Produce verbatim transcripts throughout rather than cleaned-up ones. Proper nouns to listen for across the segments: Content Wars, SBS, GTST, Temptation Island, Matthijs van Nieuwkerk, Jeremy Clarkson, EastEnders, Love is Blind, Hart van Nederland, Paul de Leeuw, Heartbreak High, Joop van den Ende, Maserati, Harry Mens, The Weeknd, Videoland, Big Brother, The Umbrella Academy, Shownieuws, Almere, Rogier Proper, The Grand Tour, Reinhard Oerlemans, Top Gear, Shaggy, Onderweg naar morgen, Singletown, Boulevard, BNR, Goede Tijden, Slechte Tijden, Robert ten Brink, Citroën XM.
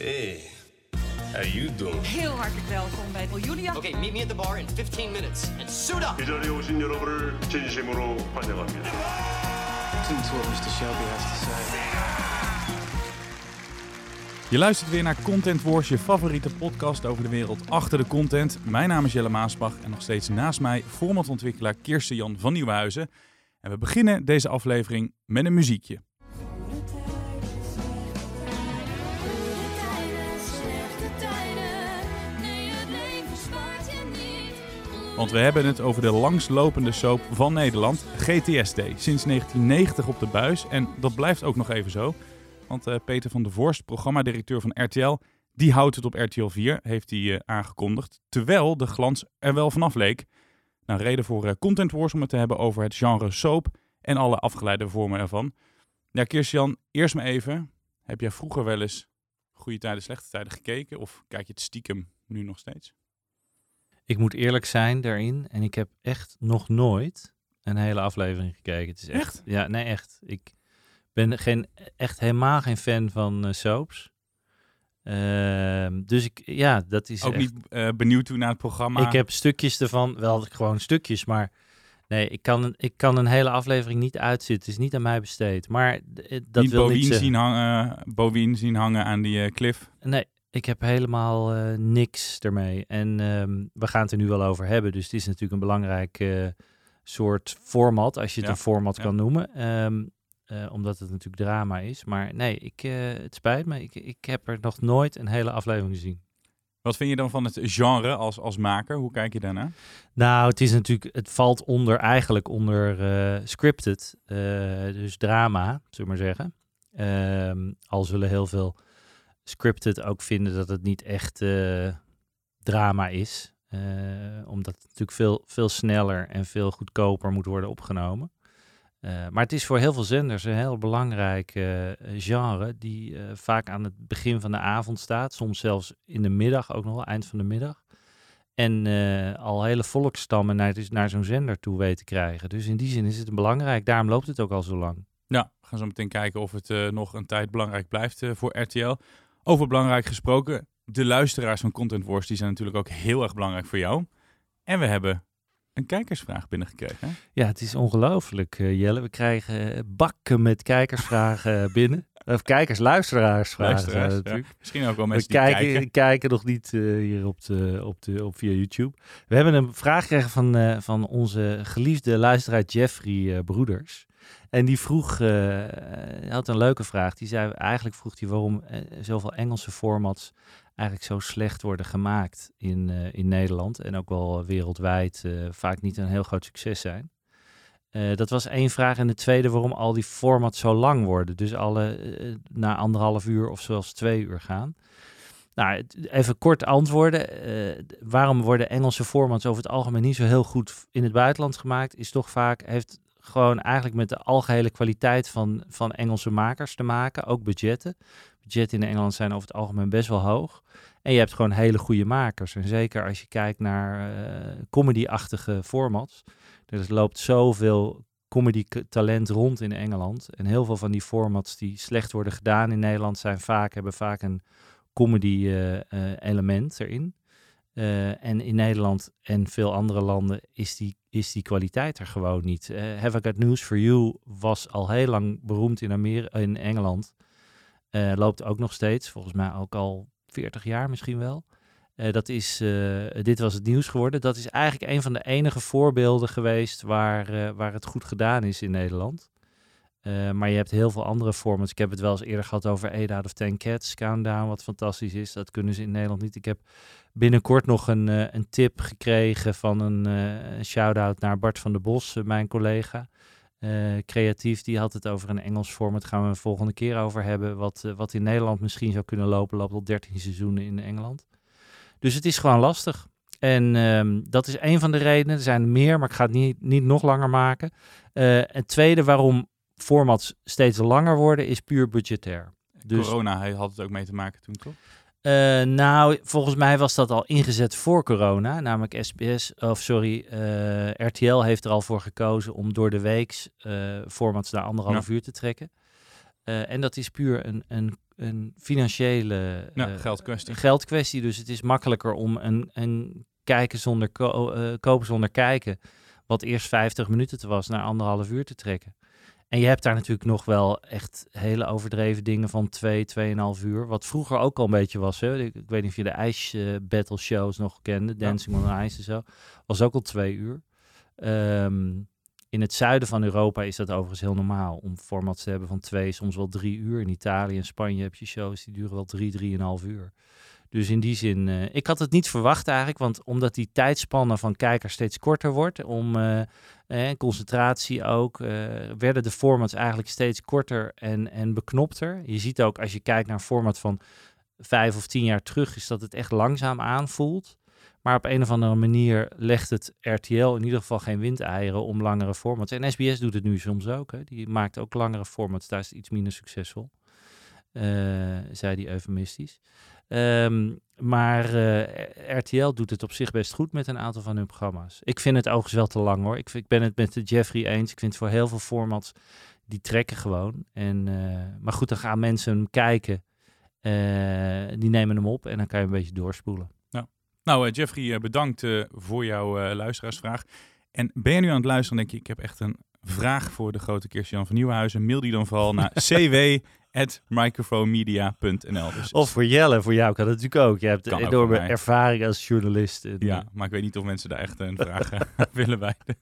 Hey, how you doing? Heel hartelijk welkom bij Julia. Oké, okay, meet me at the bar in fifteen minutes. And suit up! 이자리에 오신 여러분을 진심으로 환영합니다. Listen to what mister Shelby has to say. Je luistert weer naar Content Wars, je favoriete podcast over de wereld achter de content. Mijn naam is Jelle Maasbach en nog steeds naast mij formatontwikkelaar Kirsten-Jan van Nieuwenhuizen. En we beginnen deze aflevering met een muziekje. Want we hebben het over de langstlopende soap van Nederland, G T S T. Sinds negentien negentig op de buis en dat blijft ook nog even zo. Want uh, Peter van der Vorst, programmadirecteur van R T L, die houdt het op R T L vier, heeft hij uh, aangekondigd. Terwijl de glans er wel vanaf leek. Nou, reden voor uh, Content Wars om het te hebben over het genre soap en alle afgeleide vormen ervan. Ja, Kirsten-Jan, eerst maar even. Heb jij vroeger wel eens Goede Tijden, Slechte Tijden gekeken? Of kijk je het stiekem nu nog steeds? Ik moet eerlijk zijn daarin. En ik heb echt nog nooit een hele aflevering gekeken. Het is echt? echt? Ja, nee, echt. Ik... Ik ben geen, echt helemaal geen fan van uh, soaps. Uh, dus ik, ja, dat is Ook echt... niet uh, benieuwd toe naar het programma? Ik heb stukjes ervan, wel gewoon stukjes, maar nee, ik kan, ik kan een hele aflevering niet uitzitten. Het is niet aan mij besteed, maar d- dat niet wil Bowien niet... zien hangen, Bowien zien hangen aan die uh, cliff? Nee, ik heb helemaal uh, niks ermee. En um, we gaan het er nu wel over hebben, dus het is natuurlijk een belangrijk uh, soort format, als je het ja, een format ja. kan noemen. Um, Uh, omdat het natuurlijk drama is. Maar nee, ik, uh, het spijt me. Ik, ik heb er nog nooit een hele aflevering gezien. Wat vind je dan van het genre als, als maker? Hoe kijk je daarnaar? Nou, het is natuurlijk, het valt onder eigenlijk onder uh, scripted. Uh, dus drama, zullen we maar zeggen. Uh, al zullen heel veel scripted ook vinden dat het niet echt uh, drama is. Uh, omdat het natuurlijk veel, veel sneller en veel goedkoper moet worden opgenomen. Uh, maar het is voor heel veel zenders een heel belangrijk uh, genre die uh, vaak aan het begin van de avond staat. Soms zelfs in de middag ook nog wel, eind van de middag. En uh, al hele volksstammen naar, dus naar zo'n zender toe weten krijgen. Dus in die zin is het belangrijk. Daarom loopt het ook al zo lang. Ja, we gaan zo meteen kijken of het uh, nog een tijd belangrijk blijft uh, voor R T L. Over belangrijk gesproken, de luisteraars van Content Wars die zijn natuurlijk ook heel erg belangrijk voor jou. En we hebben... een kijkersvraag binnengekregen. Hè? Ja, het is ongelooflijk, uh, Jelle. We krijgen bakken met kijkersvragen binnen. Of kijkers, luisteraarsvragen. Luisteraars, uh, natuurlijk. Ja. Misschien ook wel mensen we die kijken. We kijken. kijken nog niet uh, hier op de, op de, op via YouTube. We hebben een vraag gekregen van, uh, van onze geliefde luisteraar Jeffrey uh, Broeders. En die vroeg, uh, hij had een leuke vraag. Die zei, eigenlijk vroeg hij waarom uh, zoveel Engelse formats eigenlijk zo slecht worden gemaakt in, uh, in Nederland en ook wel wereldwijd uh, vaak niet een heel groot succes zijn. Uh, dat was één vraag. En de tweede, waarom al die formats zo lang worden. Dus alle uh, na anderhalf uur of zelfs twee uur gaan. Nou, even kort antwoorden. Uh, waarom worden Engelse formats over het algemeen niet zo heel goed in het buitenland gemaakt, is toch vaak, heeft gewoon eigenlijk met de algehele kwaliteit van, van Engelse makers te maken, ook budgetten. Budgetten in Engeland zijn over het algemeen best wel hoog. En je hebt gewoon hele goede makers. En zeker als je kijkt naar uh, comedy-achtige formats. Er loopt zoveel comedy-talent rond in Engeland. En heel veel van die formats die slecht worden gedaan in Nederland zijn vaak, hebben vaak een comedy-element uh, uh, erin. Uh, en in Nederland en veel andere landen is die, is die kwaliteit er gewoon niet. Uh, Have I Got News For You was al heel lang beroemd in, Amer- in Engeland. Uh, loopt ook nog steeds, volgens mij ook al veertig jaar misschien wel. Uh, dat is, uh, dit was het nieuws geworden. Dat is eigenlijk een van de enige voorbeelden geweest waar, uh, waar het goed gedaan is in Nederland. Uh, maar je hebt heel veel andere formats. Ik heb het wel eens eerder gehad over eight out of ten cats, Countdown, wat fantastisch is. Dat kunnen ze in Nederland niet. Ik heb binnenkort nog een, uh, een tip gekregen van een uh, shout-out naar Bart van der Bos, uh, mijn collega. Uh, creatief, die had het over een Engels format. Gaan we de volgende keer over hebben. Wat, uh, wat in Nederland misschien zou kunnen lopen. Loopt al dertien seizoenen in Engeland. Dus het is gewoon lastig. En um, dat is een van de redenen. Er zijn meer, maar ik ga het niet, niet nog langer maken. Uh, het tweede waarom formats steeds langer worden, is puur budgetair. Dus, corona hij had het ook mee te maken toen, toch? Uh, nou, volgens mij was dat al ingezet voor corona. Namelijk S B S, of sorry, uh, R T L heeft er al voor gekozen om door de weeks uh, formats naar anderhalf ja. uur te trekken. Uh, en dat is puur een, een, een financiële ja, uh, geldkwestie. geldkwestie. Dus het is makkelijker om een, een kijken zonder ko- uh, kopen zonder kijken, wat eerst vijftig minuten te was, naar anderhalf uur te trekken. En je hebt daar natuurlijk nog wel echt hele overdreven dingen van twee, tweeënhalf uur. Wat vroeger ook al een beetje was. Hè? Ik, ik weet niet of je de Ice uh, Battle Shows nog kende. Dancing ja. on Ice en zo. Was ook al twee uur. Um, in het zuiden van Europa is dat overigens heel normaal. Om formats te hebben van twee, soms wel drie uur. In Italië en Spanje heb je shows die duren wel drie, drieënhalf uur. Dus in die zin, uh, ik had het niet verwacht eigenlijk, want omdat die tijdspanne van kijkers steeds korter wordt, om uh, eh, concentratie ook, uh, werden de formats eigenlijk steeds korter en, en beknopter. Je ziet ook, als je kijkt naar een format van vijf of tien jaar terug, is dat het echt langzaam aanvoelt. Maar op een of andere manier legt het R T L in ieder geval geen windeieren om langere formats. En S B S doet het nu soms ook, hè. Die maakt ook langere formats, daar is het iets minder succesvol, uh, zei die eufemistisch. Um, maar uh, R T L doet het op zich best goed met een aantal van hun programma's. Ik vind het overigens wel te lang hoor. Ik, ik ben het met de Jeffrey eens. Ik vind voor heel veel formats, die trekken gewoon. En, uh, maar goed, dan gaan mensen hem kijken. Uh, die nemen hem op en dan kan je een beetje doorspoelen. Nou, nou uh, Jeffrey, bedankt uh, voor jouw uh, luisteraarsvraag. En ben je nu aan het luisteren, denk je, ik heb echt een vraag voor de grote Kirsten-Jan van Nieuwenhuizen. Mail die dan vooral naar cw... at microfoonmedia punt n l. Dus of voor Jelle, voor jou kan dat natuurlijk ook. Je hebt een enorme ervaring als journalist. En ja, maar ik weet niet of mensen daar echt een vraag aan willen wijden.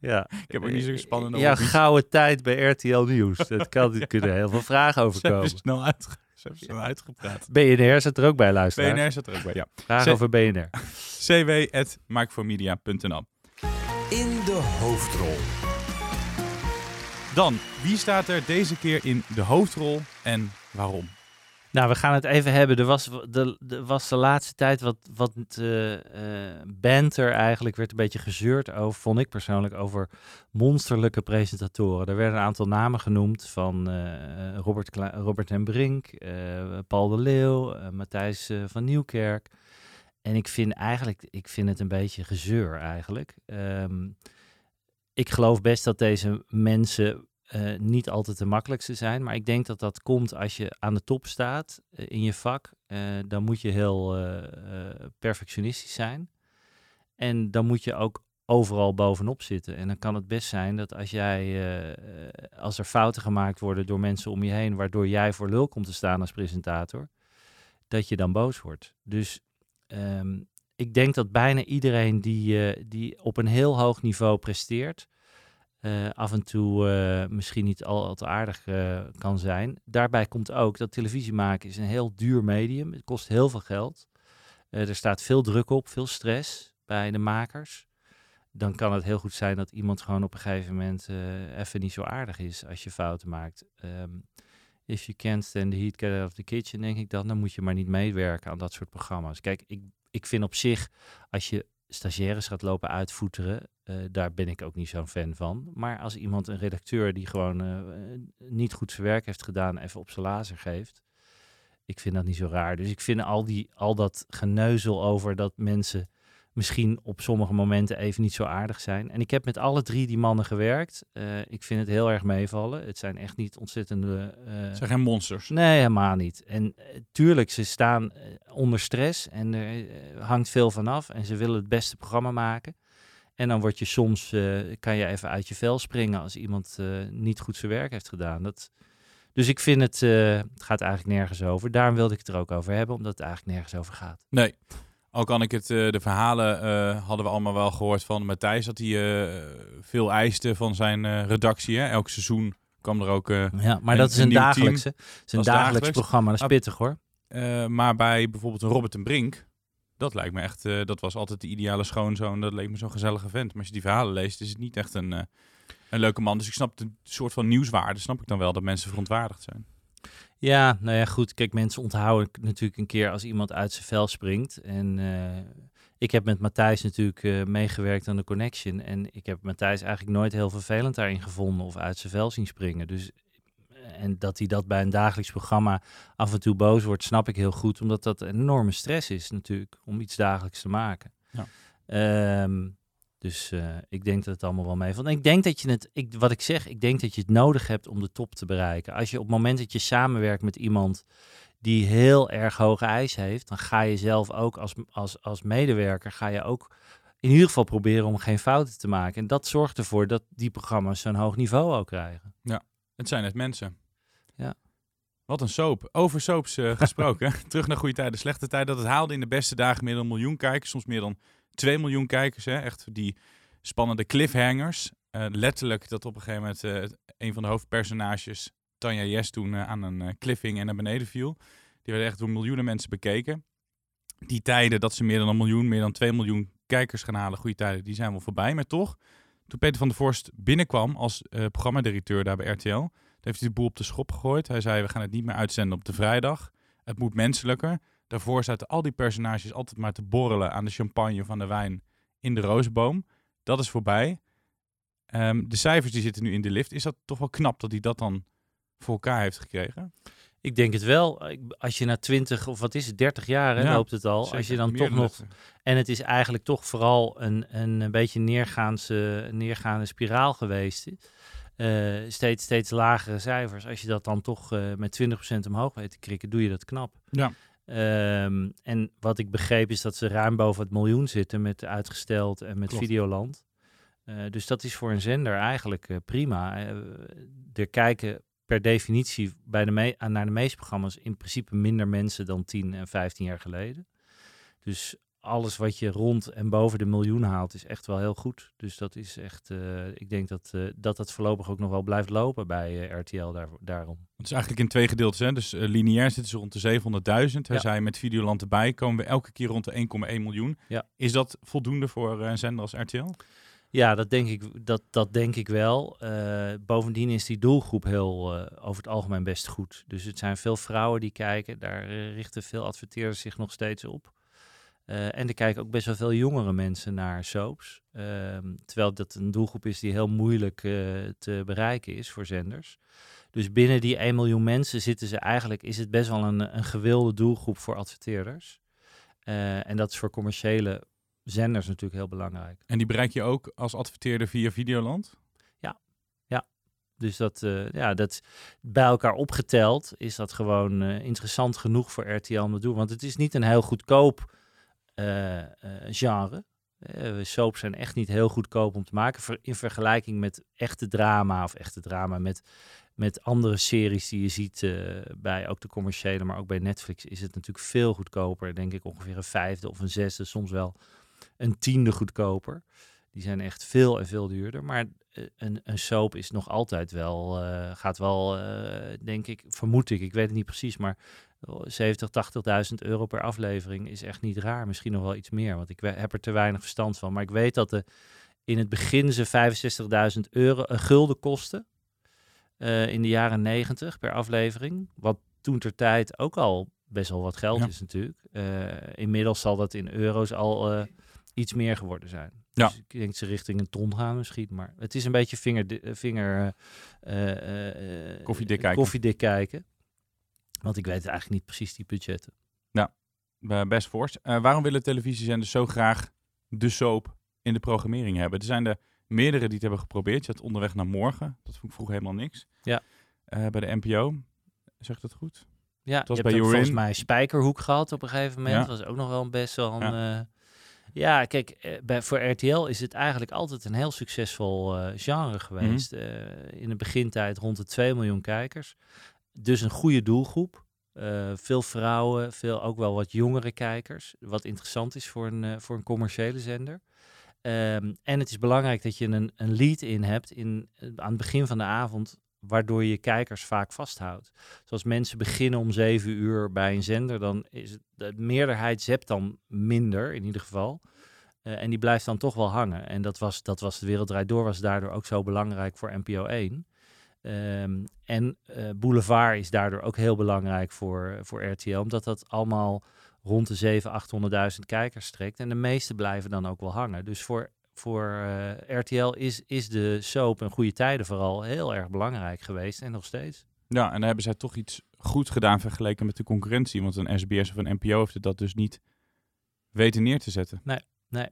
Ja. Ik heb ook niet zo gespannen. Ja, gouden tijd bij R T L Nieuws. Dat kan, dat kunnen heel veel vragen overkomen. Ze hebben snel, snel uitgepraat. B N R zit er ook bij, luisteren. B N R zit er ook bij, ja. Vraag C- over B N R. cw at microfoonmedia punt n l. In de hoofdrol. Dan, wie staat er deze keer in de hoofdrol en waarom? Nou, we gaan het even hebben. Er was de, de, was de laatste tijd wat, wat uh, uh, banter eigenlijk werd een beetje gezeurd over, vond ik persoonlijk, over monsterlijke presentatoren. Er werden een aantal namen genoemd van uh, Robert, Kla- Robert ten Brink, uh, Paul de Leeuw, uh, Matthijs uh, van Nieuwkerk. En ik vind eigenlijk, ik vind het een beetje gezeur eigenlijk. Um, Ik geloof best dat deze mensen uh, niet altijd de makkelijkste zijn. Maar ik denk dat dat komt als je aan de top staat uh, in je vak. Uh, dan moet je heel uh, uh, perfectionistisch zijn. En dan moet je ook overal bovenop zitten. En dan kan het best zijn dat als jij, uh, als er fouten gemaakt worden door mensen om je heen, waardoor jij voor lul komt te staan als presentator, dat je dan boos wordt. Dus Um, ik denk dat bijna iedereen die, uh, die op een heel hoog niveau presteert, uh, af en toe uh, misschien niet al, al te aardig uh, kan zijn. Daarbij komt ook dat televisie maken is een heel duur medium. Het kost heel veel geld. Uh, er staat veel druk op, veel stress bij de makers. Dan kan het heel goed zijn dat iemand gewoon op een gegeven moment uh, even niet zo aardig is als je fouten maakt. Um, if you can't stand the heat, get out of the kitchen, denk ik dan. Dan moet je maar niet meewerken aan dat soort programma's. Kijk, ik... Ik vind op zich, als je stagiaires gaat lopen uitvoeteren, uh, daar ben ik ook niet zo'n fan van. Maar als iemand, een redacteur die gewoon uh, niet goed zijn werk heeft gedaan, even op zijn lazer geeft, ik vind dat niet zo raar. Dus ik vind al, die, al dat geneuzel over dat mensen misschien op sommige momenten even niet zo aardig zijn. En ik heb met alle drie die mannen gewerkt. Uh, ik vind het heel erg meevallen. Het zijn echt niet ontzettende... Uh... Het zijn geen monsters. Nee, helemaal niet. En uh, tuurlijk, ze staan uh, onder stress en er uh, hangt veel van af. En ze willen het beste programma maken. En dan word je soms, uh, kan je even uit je vel springen als iemand uh, niet goed zijn werk heeft gedaan. Dat... Dus ik vind het, uh, het gaat eigenlijk nergens over. Daarom wilde ik het er ook over hebben, omdat het eigenlijk nergens over gaat. Nee. Al kan ik het, de verhalen uh, hadden we allemaal wel gehoord van Matthijs, dat hij uh, veel eiste van zijn uh, redactie. Hè? Elk seizoen kwam er ook uh, ja, maar een, dat is een, een dagelijkse. Dat is een dagelijks, dagelijks programma, dat is pittig hoor. Uh, maar bij bijvoorbeeld een Robert ten Brink, dat lijkt me echt, uh, dat was altijd de ideale schoonzoon. Dat leek me zo'n gezellige vent. Maar als je die verhalen leest, is het niet echt een, uh, een leuke man. Dus ik snap de soort van nieuwswaarde, snap ik dan wel, dat mensen verontwaardigd zijn. Ja, nou ja, goed. Kijk, mensen onthouden natuurlijk een keer als iemand uit zijn vel springt. En uh, ik heb met Matthijs natuurlijk uh, meegewerkt aan de Connection. En ik heb Matthijs eigenlijk nooit heel vervelend daarin gevonden of uit zijn vel zien springen. Dus, en dat hij dat bij een dagelijks programma af en toe boos wordt, snap ik heel goed. Omdat dat een enorme stress is natuurlijk om iets dagelijks te maken. Ja. Um, Dus uh, ik denk dat het allemaal wel meevalt. Ik denk dat je het, ik, wat ik zeg, ik denk dat je het nodig hebt om de top te bereiken. Als je op het moment dat je samenwerkt met iemand die heel erg hoge eis heeft, dan ga je zelf ook als, als, als medewerker, ga je ook in ieder geval proberen om geen fouten te maken. En dat zorgt ervoor dat die programma's zo'n hoog niveau ook krijgen. Ja, het zijn het mensen. Ja. Wat een soap. Over soaps uh, gesproken. Terug naar Goede Tijden, Slechte Tijden. Dat het haalde in de beste dagen meer dan een miljoen kijkers, soms meer dan twee miljoen kijkers, hè? Echt die spannende cliffhangers. Uh, letterlijk dat op een gegeven moment uh, een van de hoofdpersonages, Tanja Jes, toen uh, aan een uh, cliff hing en naar beneden viel. Die werden echt door miljoenen mensen bekeken. Die tijden dat ze meer dan een miljoen, meer dan twee miljoen kijkers gaan halen, Goede Tijden, die zijn wel voorbij. Maar toch, toen Peter van der Vorst binnenkwam als uh, programmadirecteur daar bij R T L, daar heeft hij de boel op de schop gegooid. Hij zei, we gaan het niet meer uitzenden op de vrijdag. Het moet menselijker. Daarvoor zaten al die personages altijd maar te borrelen aan de champagne van de wijn in de roosboom. Dat is voorbij. Um, de cijfers die zitten nu in de lift. Is dat toch wel knap dat hij dat dan voor elkaar heeft gekregen? Ik denk het wel. Als je na twintig of wat is het, dertig jaar ja, loopt het al. Als je dan toch nog. En het is eigenlijk toch vooral een, een, een beetje neergaande, neergaande spiraal geweest. Uh, steeds, steeds lagere cijfers. Als je dat dan toch uh, met twintig procent omhoog weet te krikken, doe je dat knap. Ja. Um, en wat ik begreep is dat ze ruim boven het miljoen zitten met Uitgesteld en met Klopt. Videoland. Uh, dus dat is voor een zender eigenlijk uh, prima. Uh, er kijken per definitie bij de me- naar de meeste programma's in principe minder mensen dan tien en vijftien jaar geleden. Dus alles wat je rond en boven de miljoen haalt is echt wel heel goed. Dus dat is echt, uh, ik denk dat, uh, dat dat voorlopig ook nog wel blijft lopen bij uh, R T L daar, daarom. Het is eigenlijk in twee gedeeltes, hè? Dus uh, lineair zitten ze rond de zevenhonderdduizend. Hij ja. zei met Videoland erbij komen we elke keer rond de één komma één miljoen. Ja. Is dat voldoende voor uh, een zender als R T L? Ja, dat denk ik, dat, dat denk ik wel. Uh, bovendien is die doelgroep heel uh, over het algemeen best goed. Dus het zijn veel vrouwen die kijken. Daar uh, richten veel adverteerders zich nog steeds op. Uh, en er kijken ook best wel veel jongere mensen naar soaps. Uh, terwijl dat een doelgroep is die heel moeilijk uh, te bereiken is voor zenders. Dus binnen die één miljoen mensen zitten ze eigenlijk, is het best wel een, een gewilde doelgroep voor adverteerders. Uh, en dat is voor commerciële zenders natuurlijk heel belangrijk. En die bereik je ook als adverteerder via Videoland? Ja, ja. Dus dat, uh, ja, dat bij elkaar opgeteld is dat gewoon uh, interessant genoeg voor R T L om te doen. Want het is niet een heel goedkoop Uh, uh, genre. Uh, soaps zijn echt niet heel goedkoop om te maken ver- in vergelijking met echte drama of echte drama met, met andere series die je ziet uh, bij ook de commerciële, maar ook bij Netflix is het natuurlijk veel goedkoper. Denk ik ongeveer een vijfde of een zesde, soms wel een tiende goedkoper. Die zijn echt veel en veel duurder, maar uh, een, een soap is nog altijd wel, uh, gaat wel, uh, denk ik, vermoed ik, ik weet het niet precies, maar zeventig, tachtigduizend euro per aflevering is echt niet raar. Misschien nog wel iets meer, want ik we- heb er te weinig verstand van. Maar ik weet dat de, in het begin ze vijfenzestigduizend euro uh, gulden kosten uh, in de jaren negentig per aflevering. Wat toen ter tijd ook al best wel wat geld ja. is natuurlijk. Uh, inmiddels zal dat in euro's al uh, iets meer geworden zijn. Ja. Dus ik denk dat ze richting een ton gaan misschien. Maar het is een beetje vinger, vinger uh, uh, koffiedik kijken. Koffiedik kijken. Want ik weet eigenlijk niet precies die budgetten. Nou, best fors. Uh, waarom willen televisiezenders zo graag de soap in de programmering hebben? Er zijn er meerdere die het hebben geprobeerd. Je had Onderweg naar Morgen. Dat vond ik vroeger helemaal niks. Ja. Uh, bij de N P O. Zegt dat goed? Ja, dat was je bij hebt ook volgens mij Spijkerhoek gehad op een gegeven moment. Ja. Dat was ook nog wel een best wel een... Ja. Uh, Ja, kijk, bij, voor R T L is het eigenlijk altijd een heel succesvol uh, genre geweest. Mm-hmm. Uh, in de begintijd rond de twee miljoen kijkers. Dus een goede doelgroep. Uh, veel vrouwen, veel ook wel wat jongere kijkers. Wat interessant is voor een, uh, voor een commerciële zender. Um, en het is belangrijk dat je een, een lead-in hebt in, uh, aan het begin van de avond, waardoor je kijkers vaak vasthoudt. Zoals mensen beginnen om zeven uur bij een zender, dan is het, de meerderheid zept dan minder, in ieder geval. Uh, en die blijft dan toch wel hangen. En dat was, dat was de Wereld Draait Door, was daardoor ook zo belangrijk voor N P O één. Um, en uh, Boulevard is daardoor ook heel belangrijk voor, voor R T L, omdat dat allemaal rond de zevenhonderdduizend, achthonderdduizend kijkers trekt. En de meeste blijven dan ook wel hangen. Dus voor, voor uh, R T L is, is de soap en Goede Tijden vooral heel erg belangrijk geweest en nog steeds. Ja, en daar hebben zij toch iets goed gedaan vergeleken met de concurrentie. Want een S B S of een N P O heeft dat dus niet weten neer te zetten. Nee, nee.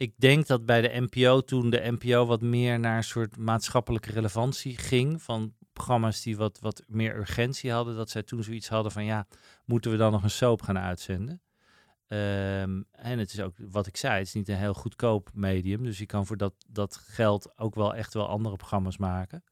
Ik denk dat bij de N P O toen de N P O wat meer naar een soort maatschappelijke relevantie ging. Van programma's die wat, wat meer urgentie hadden. Dat zij toen zoiets hadden van ja, moeten we dan nog een soap gaan uitzenden? Um, en het is ook wat ik zei, het is niet een heel goedkoop medium. Dus je kan voor dat, dat geld ook wel echt wel andere programma's maken.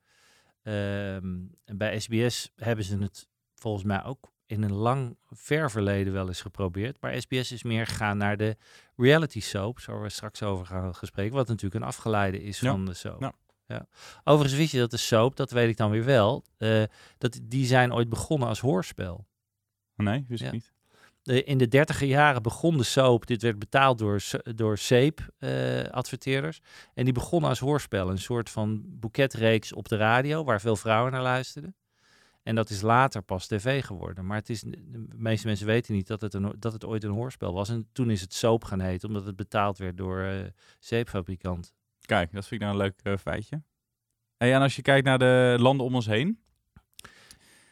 Um, bij S B S hebben ze het volgens mij ook in een lang ver verleden wel eens geprobeerd. Maar S B S is meer gegaan naar de reality soap, waar we straks over gaan spreken, wat natuurlijk een afgeleide is ja. van de soap. Ja. Ja. Overigens wist je dat de soap, dat weet ik dan weer wel, uh, dat die zijn ooit begonnen als hoorspel. Nee, wist ja. ik niet. Uh, in de dertiger jaren begon de soap, dit werd betaald door, door zeep-adverteerders, uh, en die begonnen als hoorspel, een soort van boeketreeks op de radio, waar veel vrouwen naar luisterden. En dat is later pas tv geworden. Maar het is, de meeste mensen weten niet dat het, een, dat het ooit een hoorspel was. En toen is het soap gaan heten, omdat het betaald werd door uh, zeepfabrikant. Kijk, dat vind ik nou een leuk uh, feitje. Hey, en als je kijkt naar de landen om ons heen.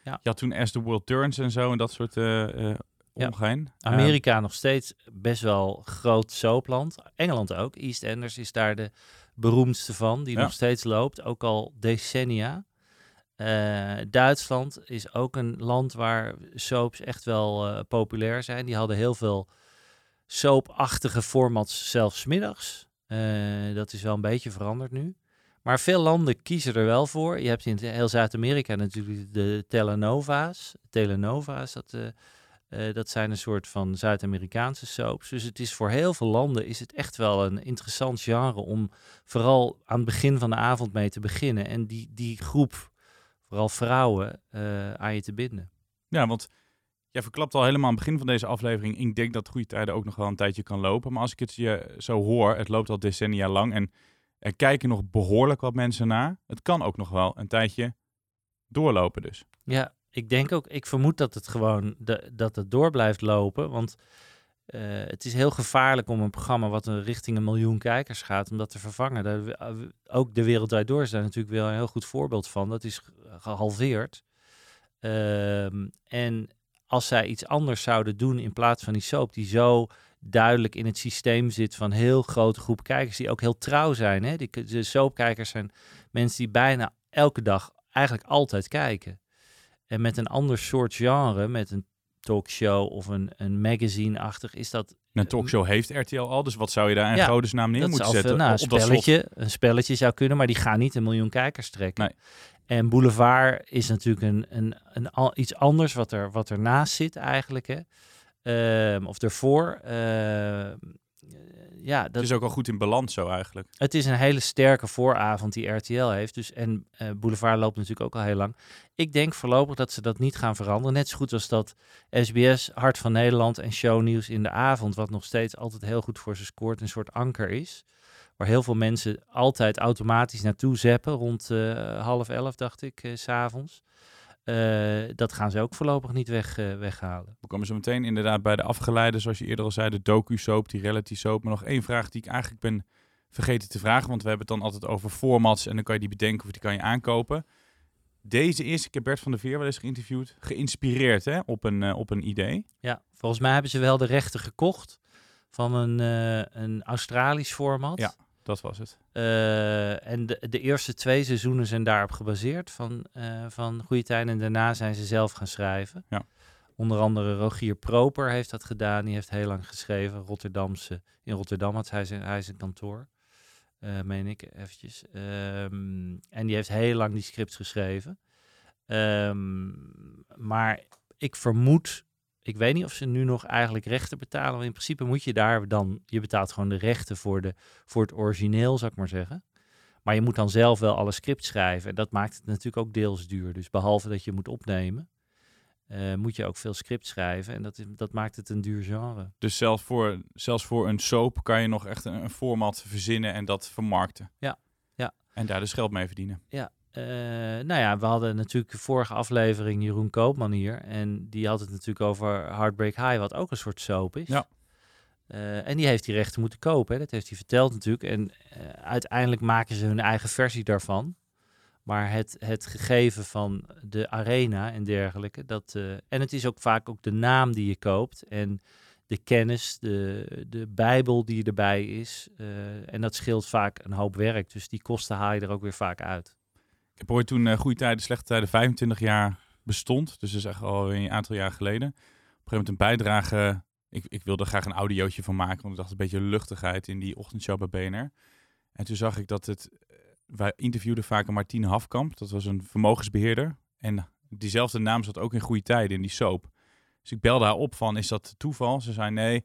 Ja. Je had toen As the World Turns en zo en dat soort uh, uh, omgein. Ja. Amerika uh, nog steeds best wel groot soapland. Engeland ook. EastEnders is daar de beroemdste van. Die ja. nog steeds loopt, ook al decennia. Uh, Duitsland is ook een land waar soaps echt wel uh, populair zijn. Die hadden heel veel soapachtige formats, zelfs 's middags. Uh, dat is wel een beetje veranderd nu. Maar veel landen kiezen er wel voor. Je hebt in heel Zuid-Amerika natuurlijk de telenova's. Telenova's, dat, uh, uh, dat zijn een soort van Zuid-Amerikaanse soaps. Dus het is voor heel veel landen is het echt wel een interessant genre om vooral aan het begin van de avond mee te beginnen. En die, die groep... vooral vrouwen uh, aan je te binden. Ja, want jij verklapt al helemaal aan het begin van deze aflevering. Ik denk dat Goede Tijden ook nog wel een tijdje kan lopen. Maar als ik het je zo hoor, het loopt al decennia lang. En er kijken nog behoorlijk wat mensen naar. Het kan ook nog wel een tijdje doorlopen dus. Ja, ik denk ook, ik vermoed dat het gewoon, de, dat het door blijft lopen. Want uh, het is heel gevaarlijk om een programma wat richting een miljoen kijkers gaat, om dat te vervangen. Daar, ook De Wereld Draait Door is daar natuurlijk wel een heel goed voorbeeld van. Dat is gehalveerd. Um, en als zij iets anders zouden doen in plaats van die soap die zo duidelijk in het systeem zit van heel grote groep kijkers die ook heel trouw zijn. Hè? Die, de soapkijkers zijn mensen die bijna elke dag eigenlijk altijd kijken. En met een ander soort genre, met een talkshow of een, een magazine-achtig is dat... Een talkshow heeft R T L al, dus wat zou je daar in ja, godesnaam neer moeten zetten? Veel, nou, op een, spelletje, dat een spelletje zou kunnen, maar die gaan niet een miljoen kijkers trekken. Nee. En Boulevard is natuurlijk een, een, een, een, iets anders wat, er, wat ernaast zit eigenlijk. Hè. Um, of ervoor. Uh, ja, dat, het is ook al goed in balans zo eigenlijk. Het is een hele sterke vooravond die R T L heeft. Dus, en uh, Boulevard loopt natuurlijk ook al heel lang. Ik denk voorlopig dat ze dat niet gaan veranderen. Net zo goed als dat S B S, Hart van Nederland en Shownieuws in de avond, wat nog steeds altijd heel goed voor ze scoort, een soort anker is. Waar heel veel mensen altijd automatisch naartoe zappen. Rond uh, half elf, dacht ik, uh, 's avonds. Uh, dat gaan ze ook voorlopig niet weg, uh, weghalen. We komen zo meteen inderdaad bij de afgeleide, zoals je eerder al zei, de docu-soap, die reality-soap. Maar nog één vraag die ik eigenlijk ben vergeten te vragen. Want we hebben het dan altijd over formats en dan kan je die bedenken of die kan je aankopen. Deze is, ik heb Bert van der Veer wel eens geïnterviewd, geïnspireerd hè, op, een, uh, op een idee. Ja, volgens mij hebben ze wel de rechten gekocht van een, uh, een Australisch format. Ja. Dat was het. Uh, en de, de eerste twee seizoenen zijn daarop gebaseerd van, uh, van Goede Tijden. En daarna zijn ze zelf gaan schrijven. Ja. Onder andere Rogier Proper heeft dat gedaan. Die heeft heel lang geschreven. Rotterdamse. In Rotterdam had hij zijn, hij zijn kantoor. Uh, meen ik eventjes. Um, en die heeft heel lang die scripts geschreven. Um, maar ik vermoed... Ik weet niet of ze nu nog eigenlijk rechten betalen. Maar in principe moet je daar dan... Je betaalt gewoon de rechten voor, de, voor het origineel, zou ik maar zeggen. Maar je moet dan zelf wel alle script schrijven. En dat maakt het natuurlijk ook deels duur. Dus behalve dat je moet opnemen, uh, moet je ook veel script schrijven. En dat, is, dat maakt het een duur genre. Dus zelfs voor, zelfs voor een soap kan je nog echt een, een format verzinnen en dat vermarkten. Ja, ja. En daar dus geld mee verdienen. Ja. Uh, nou ja, we hadden natuurlijk de vorige aflevering Jeroen Koopman hier. En die had het natuurlijk over Heartbreak High, wat ook een soort soap is. Ja. Uh, en die heeft die rechten moeten kopen. Hè? Dat heeft hij verteld natuurlijk. En uh, uiteindelijk maken ze hun eigen versie daarvan. Maar het, het gegeven van de arena en dergelijke. Dat, uh, en het is ook vaak ook de naam die je koopt. En de kennis, de, de Bijbel die erbij is. Uh, en dat scheelt vaak een hoop werk. Dus die kosten haal je er ook weer vaak uit. Ik heb ooit toen uh, Goede Tijden, Slechte Tijden vijfentwintig jaar bestond. Dus dat is echt al een aantal jaar geleden. Op een gegeven moment een bijdrage. Ik, ik wilde er graag een audiootje van maken. Want ik dacht een beetje luchtigheid in die ochtendshow bij B N R. En toen zag ik dat het... Wij interviewden vaak Martine Hafkamp. Dat was een vermogensbeheerder. En diezelfde naam zat ook in Goede Tijden in die soap. Dus ik belde haar op van, is dat toeval? Ze zei nee,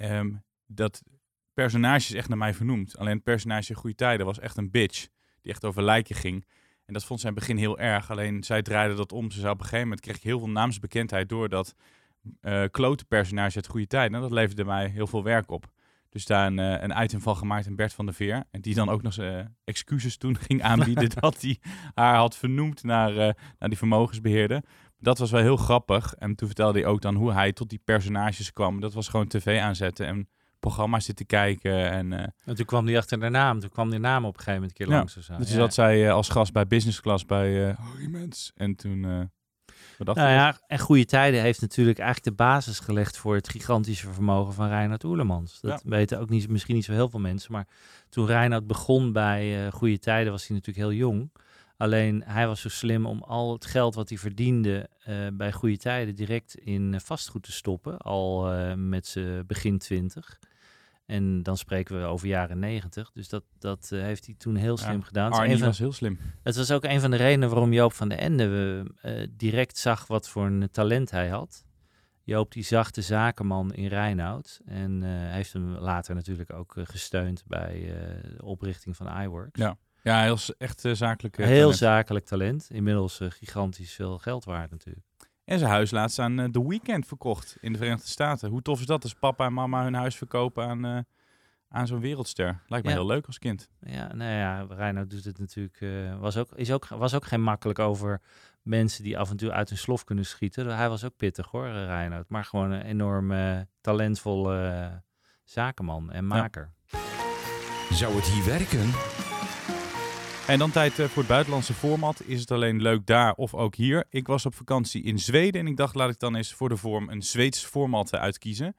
um, dat personage is echt naar mij vernoemd. Alleen het personage in Goede Tijden was echt een bitch. Die echt over lijken ging. En dat vond zij in het begin heel erg. Alleen zij draaide dat om. Ze zei op een gegeven moment, kreeg ik heel veel naamsbekendheid door dat uh, klote personage uit Goede Tijden. En dat leverde mij heel veel werk op. Dus daar een, uh, een item van gemaakt in Bert van der Veer. En die dan ook nog uh, excuses toen ging aanbieden dat hij haar had vernoemd naar, uh, naar die vermogensbeheerder. Dat was wel heel grappig. En toen vertelde hij ook dan hoe hij tot die personages kwam. Dat was gewoon tv aanzetten en programma's zitten kijken. En, uh... en toen kwam hij achter de naam. Toen kwam die naam op een gegeven moment een keer ja, langs. Dus toen ja. zat zij uh, als gast bij Business Class bij uh, Harry Mens. En toen... Uh... Nou ja, en Goede Tijden heeft natuurlijk eigenlijk de basis gelegd voor het gigantische vermogen van Reinhard Oerlemans. Dat ja. weten ook niet, misschien niet zo heel veel mensen. Maar toen Reinhard begon bij uh, Goede Tijden was hij natuurlijk heel jong. Alleen hij was zo slim om al het geld wat hij verdiende uh, bij Goede Tijden direct in uh, vastgoed te stoppen. Al uh, met zijn begin twintig. En dan spreken we over jaren negentig. Dus dat, dat uh, heeft hij toen heel slim ja, gedaan. Arnie van, was heel slim. Het was ook een van de redenen waarom Joop van den Ende uh, direct zag wat voor een talent hij had. Joop die zag de zakenman in Reinoud. En uh, heeft hem later natuurlijk ook uh, gesteund bij uh, de oprichting van iWorks. Ja, ja heel, echt uh, zakelijk uh, Heel talent. zakelijk talent. Inmiddels uh, gigantisch veel geld waard natuurlijk. En zijn huis laatst aan uh, The Weeknd verkocht in de Verenigde Staten. Hoe tof is dat als papa en mama hun huis verkopen aan, uh, aan zo'n wereldster? Lijkt me ja. heel leuk als kind. Ja, nou ja, Reinhard doet het natuurlijk. Uh, was, ook, is ook, was ook geen makkelijk over mensen die af en toe uit hun slof kunnen schieten. Hij was ook pittig hoor, Reinhard. Maar gewoon een enorm uh, talentvolle uh, zakenman en maker. Ja. Zou het hier werken? En dan tijd voor het buitenlandse format. Is het alleen leuk daar of ook hier? Ik was op vakantie in Zweden en ik dacht, laat ik dan eens voor de vorm een Zweeds format uitkiezen.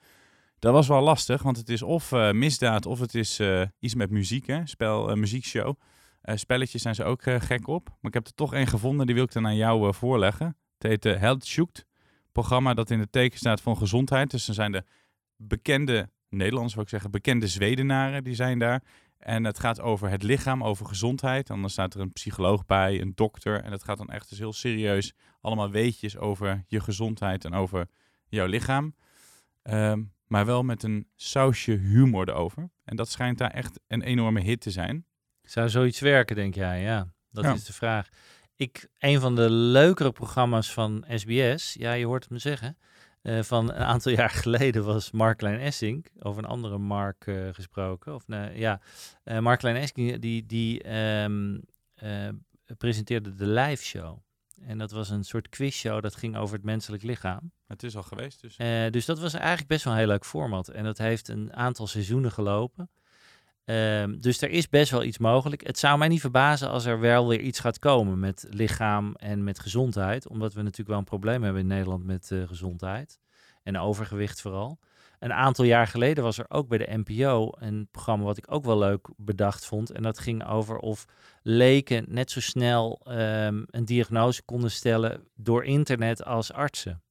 Dat was wel lastig, want het is of uh, misdaad of het is uh, iets met muziek, hè? Spel, uh, muziekshow. Uh, spelletjes zijn ze ook uh, gek op. Maar ik heb er toch één gevonden, die wil ik dan aan jou uh, voorleggen. Het heet uh, Health Shoot, programma dat in het teken staat van gezondheid. Dus dan zijn de bekende, Nederlands wil ik zeggen, bekende Zwedenaren, die zijn daar. En het gaat over het lichaam, over gezondheid. En dan staat er een psycholoog bij, een dokter. En dat gaat dan echt dus heel serieus. Allemaal weetjes over je gezondheid en over jouw lichaam. Um, maar wel met een sausje humor erover. En dat schijnt daar echt een enorme hit te zijn. Zou zoiets werken, denk jij? Ja, dat ja. is de vraag. Ik, een van de leukere programma's van S B S, ja, je hoort het me zeggen... Uh, van een aantal jaar geleden was Mark Klein-Essink, over een andere Mark uh, gesproken. Of, nee, ja. uh, Mark Klein-Essink die, die um, uh, presenteerde de live show. En dat was een soort quizshow dat ging over het menselijk lichaam. Het is al geweest dus. Uh, dus dat was eigenlijk best wel een heel leuk format. En dat heeft een aantal seizoenen gelopen. Um, dus er is best wel iets mogelijk. Het zou mij niet verbazen als er wel weer iets gaat komen met lichaam en met gezondheid. Omdat we natuurlijk wel een probleem hebben in Nederland met uh, gezondheid. En overgewicht vooral. Een aantal jaar geleden was er ook bij de N P O een programma wat ik ook wel leuk bedacht vond. En dat ging over of leken net zo snel um, een diagnose konden stellen door internet als artsen.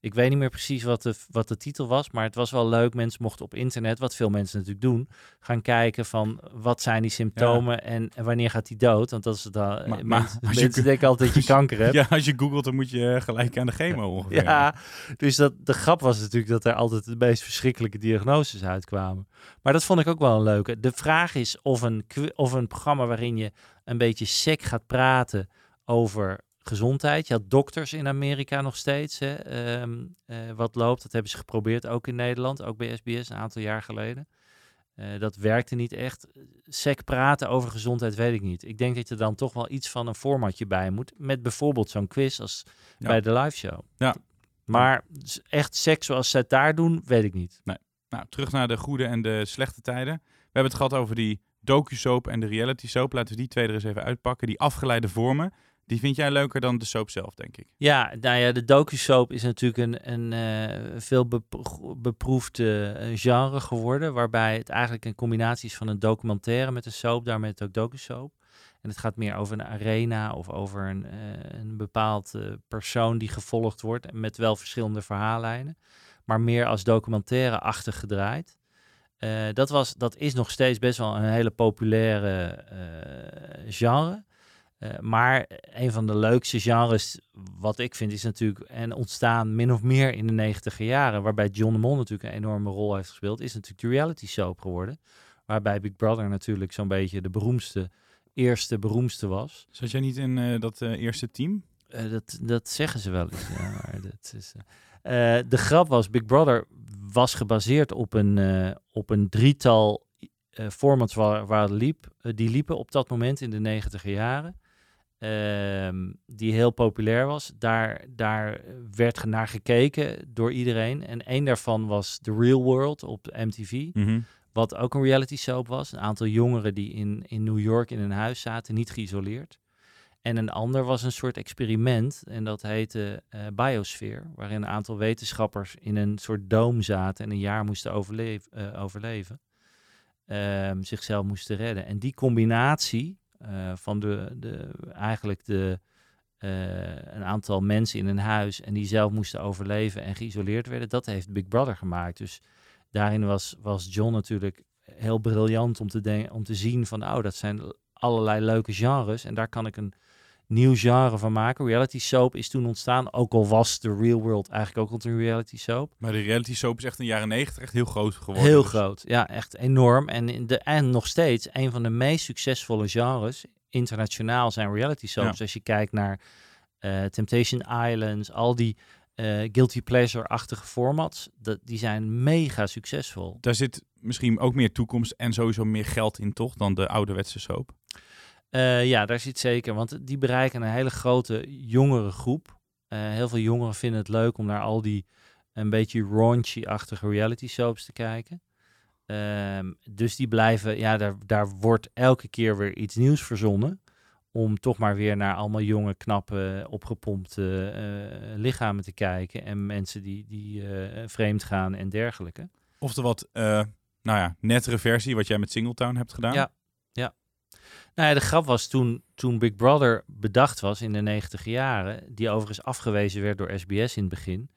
Ik weet niet meer precies wat de, wat de titel was, maar het was wel leuk. Mensen mochten op internet, wat veel mensen natuurlijk doen, gaan kijken van wat zijn die symptomen ja. en, en wanneer gaat die dood? Want dat is dan maar, mensen, maar als mensen je, denken altijd dat je kanker hebt. Ja, als je googelt, dan moet je gelijk aan de chemo ongeveer. Ja, dus dat, de grap was natuurlijk dat er altijd de meest verschrikkelijke diagnoses uitkwamen. Maar dat vond ik ook wel een leuke. De vraag is of een, of een programma waarin je een beetje sec gaat praten over... gezondheid. Je had dokters in Amerika nog steeds. Hè. Um, uh, wat loopt, dat hebben ze geprobeerd ook in Nederland. Ook bij S B S een aantal jaar geleden. Uh, dat werkte niet echt. Sec praten over gezondheid weet ik niet. Ik denk dat er dan toch wel iets van een formatje bij moet. Met bijvoorbeeld zo'n quiz als ja. bij de live show. Ja. Maar echt sec zoals ze het daar doen, weet ik niet. Nee. Nou, terug naar de goede en de slechte tijden. We hebben het gehad over die docu-soap en de reality-soap. Laten we die twee er eens even uitpakken. Die afgeleide vormen. Die vind jij leuker dan de soap zelf, denk ik. Ja, nou ja, de docu-soap is natuurlijk een, een uh, veel bepro- beproefd uh, genre geworden. Waarbij het eigenlijk een combinatie is van een documentaire met een soap, daarmee het ook docu-soap. En het gaat meer over een arena of over een, uh, een bepaald uh, persoon die gevolgd wordt. Met wel verschillende verhaallijnen. Maar meer als documentaire-achtig gedraaid. Uh, dat, was, dat is nog steeds best wel een hele populaire uh, genre. Uh, maar een van de leukste genres, wat ik vind, is natuurlijk en ontstaan min of meer in de negentiger jaren, waarbij John de Mol natuurlijk een enorme rol heeft gespeeld, is natuurlijk de reality soap geworden. Waarbij Big Brother natuurlijk zo'n beetje de beroemdste, eerste beroemdste was. Zat jij niet in uh, dat uh, eerste team? Uh, dat, dat zeggen ze wel eens, ja. Maar dat is, uh... Uh, de grap was, Big Brother was gebaseerd op een, uh, op een drietal uh, formats waar, waar liep, uh, die liepen op dat moment in de negentiger jaren. Uh, die heel populair was. Daar, daar werd naar gekeken door iedereen. En één daarvan was The Real World op M T V. Mm-hmm. Wat ook een reality soap was. Een aantal jongeren die in, in New York in een huis zaten, niet geïsoleerd. En een ander was een soort experiment en dat heette uh, Biosfeer, waarin een aantal wetenschappers in een soort doom zaten en een jaar moesten overleef, uh, overleven, uh, zichzelf moesten redden. En die combinatie uh, van de, de, eigenlijk de, uh, een aantal mensen in een huis en die zelf moesten overleven en geïsoleerd werden, dat heeft Big Brother gemaakt. Dus daarin was, was John natuurlijk heel briljant om te, de- om te zien van, oh, dat zijn allerlei leuke genres en daar kan ik een nieuw genre van maken. Reality soap is toen ontstaan, ook al was de Real World eigenlijk ook al een reality soap. Maar de reality soap is echt in de jaren negentig echt heel groot geworden. Heel dus. groot, ja, echt enorm. En, in de, en nog steeds een van de meest succesvolle genres internationaal zijn reality soaps. Ja. Als je kijkt naar uh, Temptation Islands, al die uh, guilty pleasure-achtige formats, dat, die zijn mega succesvol. Daar zit misschien ook meer toekomst en sowieso meer geld in, toch, dan de ouderwetse soap? Uh, ja, daar zit zeker. Want die bereiken een hele grote jongere groep. Uh, heel veel jongeren vinden het leuk om naar al die een beetje raunchy-achtige reality soaps te kijken. Uh, dus die blijven, ja, daar, daar wordt elke keer weer iets nieuws verzonnen. Om toch maar weer naar allemaal jonge, knappe, opgepompte uh, lichamen te kijken. En mensen die, die uh, vreemd gaan en dergelijke. Oftewel wat, uh, nou ja, nettere versie wat jij met Singletown hebt gedaan. Ja, ja. Nou ja, de grap was toen, toen Big Brother bedacht was in de negentiger jaren, die overigens afgewezen werd door S B S in het begin.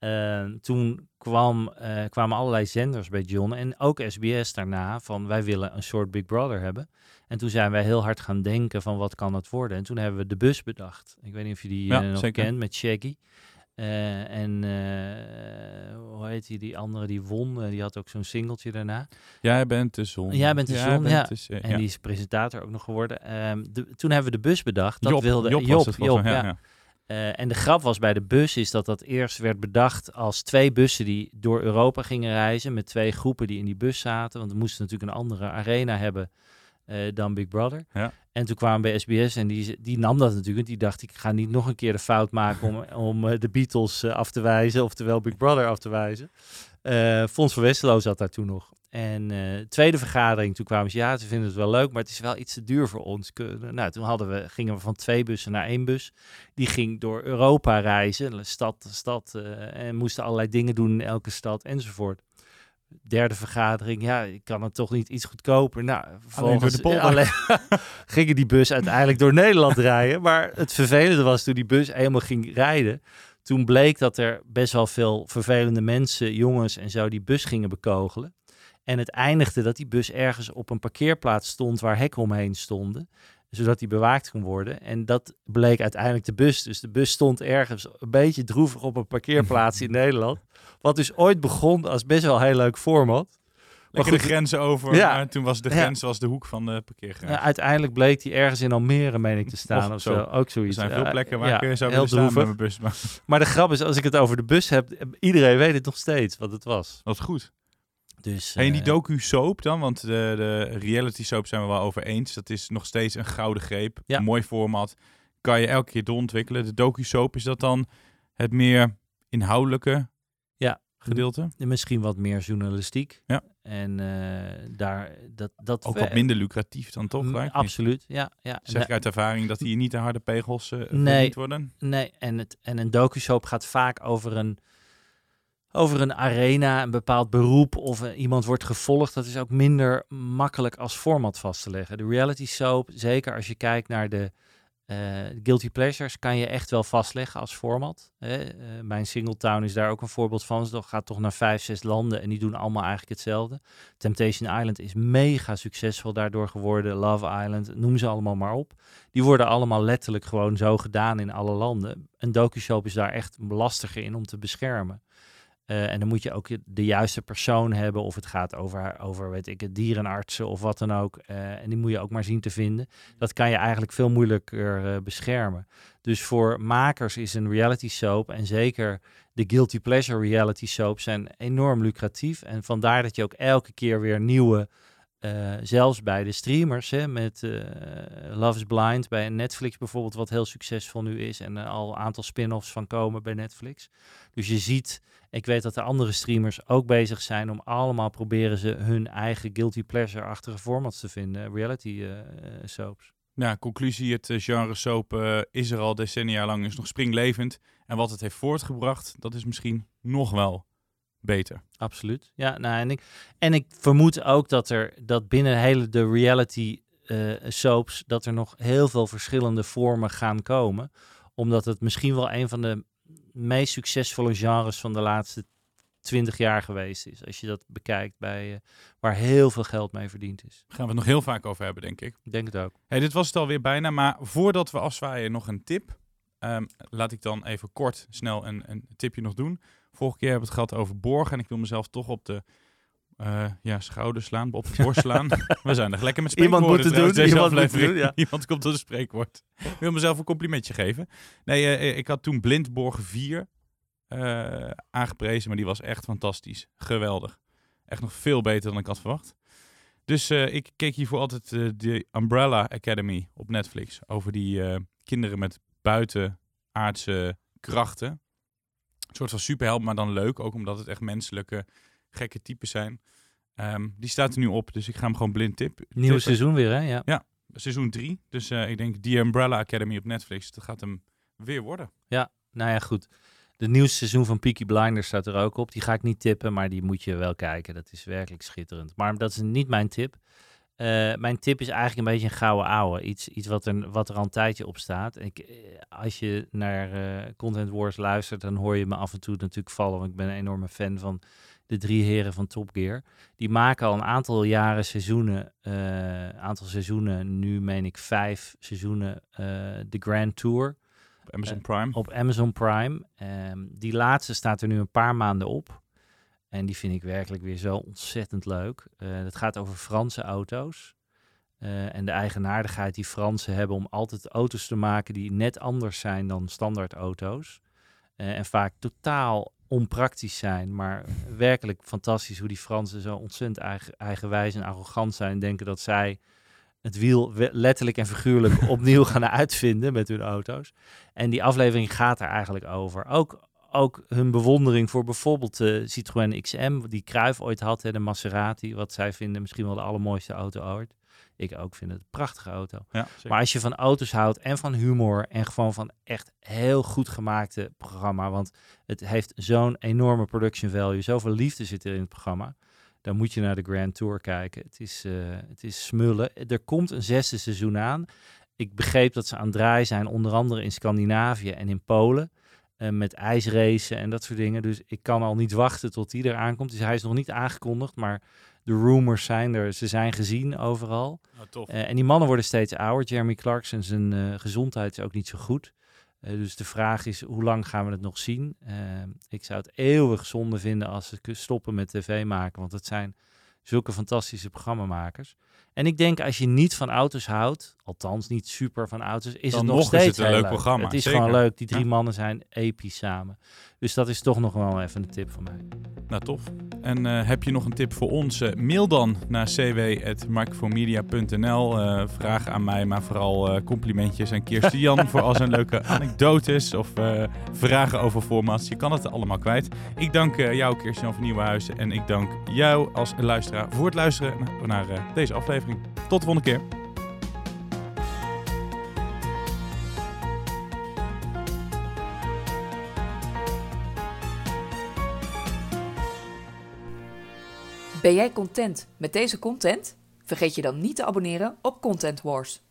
Uh, toen kwam, uh, kwamen allerlei zenders bij John en ook S B S daarna van wij willen een soort Big Brother hebben. En toen zijn wij heel hard gaan denken van wat kan dat worden. En toen hebben we De Bus bedacht. Ik weet niet of je die ja, uh, nog zeker. kent met Shaggy. Uh, en uh, hoe heet die, die andere die won, uh, die had ook zo'n singeltje daarna. Jij bent de zon. Jij bent de zon, ja. ja. Is, uh, en ja. die is presentator ook nog geworden. Um, de, toen hebben we De Bus bedacht. Dat Job, wilde, Job, Job, Job, Job ja. ja. ja. Uh, en de grap was bij De Bus is dat dat eerst werd bedacht als twee bussen die door Europa gingen reizen, met twee groepen die in die bus zaten. Want we moesten natuurlijk een andere arena hebben uh, dan Big Brother. Ja. En toen kwamen bij S B S en die, die nam dat natuurlijk. Die dacht, ik ga niet nog een keer de fout maken om, om uh, de Beatles uh, af te wijzen. Oftewel Big Brother af te wijzen. Uh, Fons van Westerlo zat daar toen nog. En uh, tweede vergadering, toen kwamen ze, ja, ze vinden het wel leuk, maar het is wel iets te duur voor ons. Nou, toen hadden we, gingen we van twee bussen naar één bus. Die ging door Europa reizen, stad, stad. Uh, en moesten allerlei dingen doen in elke stad enzovoort. Derde vergadering, ja, ik kan het toch niet iets goedkoper. Nou, volgens de alleen, gingen die bus uiteindelijk door Nederland rijden. Maar het vervelende was, toen die bus eenmaal ging rijden, toen bleek dat er best wel veel vervelende mensen, jongens en zo, die bus gingen bekogelen. En het eindigde dat die bus ergens op een parkeerplaats stond waar hekken omheen stonden, zodat die bewaakt kon worden. En dat bleek uiteindelijk de bus. Dus de bus stond ergens een beetje droevig op een parkeerplaats in Nederland. Wat dus ooit begon als best wel een heel leuk format. Maar goed, de grenzen over, ja, maar toen was de grens ja. was de hoek van de parkeergarage. Ja, uiteindelijk bleek die ergens in Almere, meen ik, te staan. Of, of zo. Zo, ook zoiets. Er zijn veel plekken waar ja, ik zou willen staan met mijn bus. Maar. maar de grap is, als ik het over De Bus heb, iedereen weet het nog steeds wat het was. Dat is goed. Dus, en die docu-soap dan, want de, de reality-soap zijn we wel over eens. Dat is nog steeds een gouden greep. Ja. Een mooi format. Kan je elke keer doorontwikkelen. De docu-soap, is dat dan het meer inhoudelijke? Ja, gedeelte. Misschien wat meer journalistiek. Ja. En uh, daar... dat, dat ook ver... wat minder lucratief dan toch? M- absoluut, ja, ja. Zeg ik uit ervaring dat hier niet de harde pegels uh, verdiend nee, worden? Nee, en, het, en een docusoap gaat vaak over een... over een arena, een bepaald beroep of uh, iemand wordt gevolgd. Dat is ook minder makkelijk als format vast te leggen. De reality soap, zeker als je kijkt naar de uh, guilty pleasures, kan je echt wel vastleggen als format. Hè? Uh, mijn Singletown is daar ook een voorbeeld van. Ze gaat toch naar vijf, zes landen en die doen allemaal eigenlijk hetzelfde. Temptation Island is mega succesvol daardoor geworden. Love Island, noem ze allemaal maar op. Die worden allemaal letterlijk gewoon zo gedaan in alle landen. Een docusoap is daar echt lastiger in om te beschermen. Uh, en dan moet je ook de juiste persoon hebben. Of het gaat over, over weet ik, dierenartsen of wat dan ook. Uh, en die moet je ook maar zien te vinden. Dat kan je eigenlijk veel moeilijker uh, beschermen. Dus voor makers is een reality soap. En zeker de guilty pleasure reality soaps zijn enorm lucratief. En vandaar dat je ook elke keer weer nieuwe... Uh, zelfs bij de streamers, hè, met uh, Love is Blind, bij Netflix bijvoorbeeld, wat heel succesvol nu is. En uh, al een aantal spin-offs van komen bij Netflix. Dus je ziet, ik weet dat de andere streamers ook bezig zijn om allemaal proberen ze hun eigen guilty pleasure-achtige formats te vinden. Reality uh, uh, soaps. Nou, conclusie, het genre soap uh, is er al decennia lang, is nog springlevend. En wat het heeft voortgebracht, dat is misschien nog wel beter. Absoluut. Ja, nou, en ik, en ik vermoed ook dat er dat binnen hele de reality uh, soaps dat er nog heel veel verschillende vormen gaan komen, omdat het misschien wel een van de meest succesvolle genres van de laatste twintig jaar geweest is. Als je dat bekijkt bij uh, waar heel veel geld mee verdiend is. Gaan we het nog heel vaak over hebben, denk ik. Ik denk het ook. Hey, dit was het alweer bijna, maar voordat we afzwaaien nog een tip. Um, laat ik dan even kort snel een, een tipje nog doen. Vorige keer hebben we het gehad over borgen. En ik wil mezelf toch op de uh, ja, schouder slaan, op de borst slaan. We zijn er lekker met spreekwoorden. Iemand moet het doen. Deze iemand, moet doen ja. Iemand komt tot een spreekwoord. Ik wil mezelf een complimentje geven. Nee, uh, ik had toen blind borgen vier uh, aangeprezen. Maar die was echt fantastisch. Geweldig. Echt nog veel beter dan ik had verwacht. Dus uh, ik keek hiervoor altijd uh, de Umbrella Academy op Netflix. Over die uh, kinderen met buitenaardse krachten. Een soort van superheld, maar dan leuk. Ook omdat het echt menselijke, gekke types zijn. Um, die staat er nu op, dus ik ga hem gewoon blind tip. Nieuw tip. Seizoen weer, hè? Ja, ja seizoen drie. Dus uh, ik denk, The Umbrella Academy op Netflix, dat gaat hem weer worden. Ja, nou ja, goed. De nieuwste seizoen van Peaky Blinders staat er ook op. Die ga ik niet tippen, maar die moet je wel kijken. Dat is werkelijk schitterend. Maar dat is niet mijn tip. Uh, mijn tip is eigenlijk een beetje een gouden ouwe. Iets, iets wat, er, wat er al een tijdje op staat. Ik, als je naar uh, Content Wars luistert, dan hoor je me af en toe natuurlijk vallen. Want ik ben een enorme fan van de drie heren van Top Gear. Die maken al een aantal jaren seizoenen. Uh, aantal seizoenen, nu meen ik vijf seizoenen. Uh, The Grand Tour. Op Amazon Prime. Uh, op Amazon Prime. Um, die laatste staat er nu een paar maanden op. En die vind ik werkelijk weer zo ontzettend leuk. Uh, het gaat over Franse auto's. Uh, en de eigenaardigheid die Fransen hebben om altijd auto's te maken die net anders zijn dan standaard auto's. Uh, en vaak totaal onpraktisch zijn. Maar werkelijk fantastisch hoe die Fransen zo ontzettend eigen, eigenwijs en arrogant zijn. En denken dat zij het wiel letterlijk en figuurlijk opnieuw gaan uitvinden met hun auto's. En die aflevering gaat er eigenlijk over. Ook... Ook hun bewondering voor bijvoorbeeld uh, Citroën X M, die Cruijff ooit had, hè, de Maserati, wat zij vinden misschien wel de allermooiste auto ooit. Ik ook vind het een prachtige auto. Ja, maar als je van auto's houdt en van humor en gewoon van echt heel goed gemaakte programma, want het heeft zo'n enorme production value, zoveel liefde zit er in het programma, dan moet je naar de Grand Tour kijken. Het is, uh, het is smullen. Er komt een zesde seizoen aan. Ik begreep dat ze aan het draaien zijn, onder andere in Scandinavië en in Polen. Uh, met ijsracen en dat soort dingen. Dus ik kan al niet wachten tot die eraan komt. Dus hij is nog niet aangekondigd, maar de rumors zijn er. Ze zijn gezien overal. Oh, tof. Uh, en die mannen worden steeds ouder. Jeremy Clarkson, zijn uh, gezondheid is ook niet zo goed. Uh, dus de vraag is, hoe lang gaan we het nog zien? Uh, ik zou het eeuwig zonde vinden als ze stoppen met tv maken. Want het zijn zulke fantastische programmamakers. En ik denk, als je niet van auto's houdt, althans niet super van auto's, is dan het nog, nog steeds is het een leuk, leuk programma. Het is zeker. Gewoon leuk. Die drie ja. mannen zijn episch samen. Dus dat is toch nog wel even een tip van mij. Nou, tof. En uh, heb je nog een tip voor ons? Uh, mail dan naar c w at mark for media dot n l. Uh, vraag aan mij, maar vooral uh, complimentjes aan Kirsten-Jan voor al zijn leuke anekdotes of uh, vragen over formats. Je kan het allemaal kwijt. Ik dank uh, jou, Kirsten-Jan van Nieuwenhuizen. En ik dank jou als luisteraar voor het luisteren naar uh, deze aflevering. Tot de volgende keer. Ben jij content met deze content? Vergeet je dan niet te abonneren op Content Wars.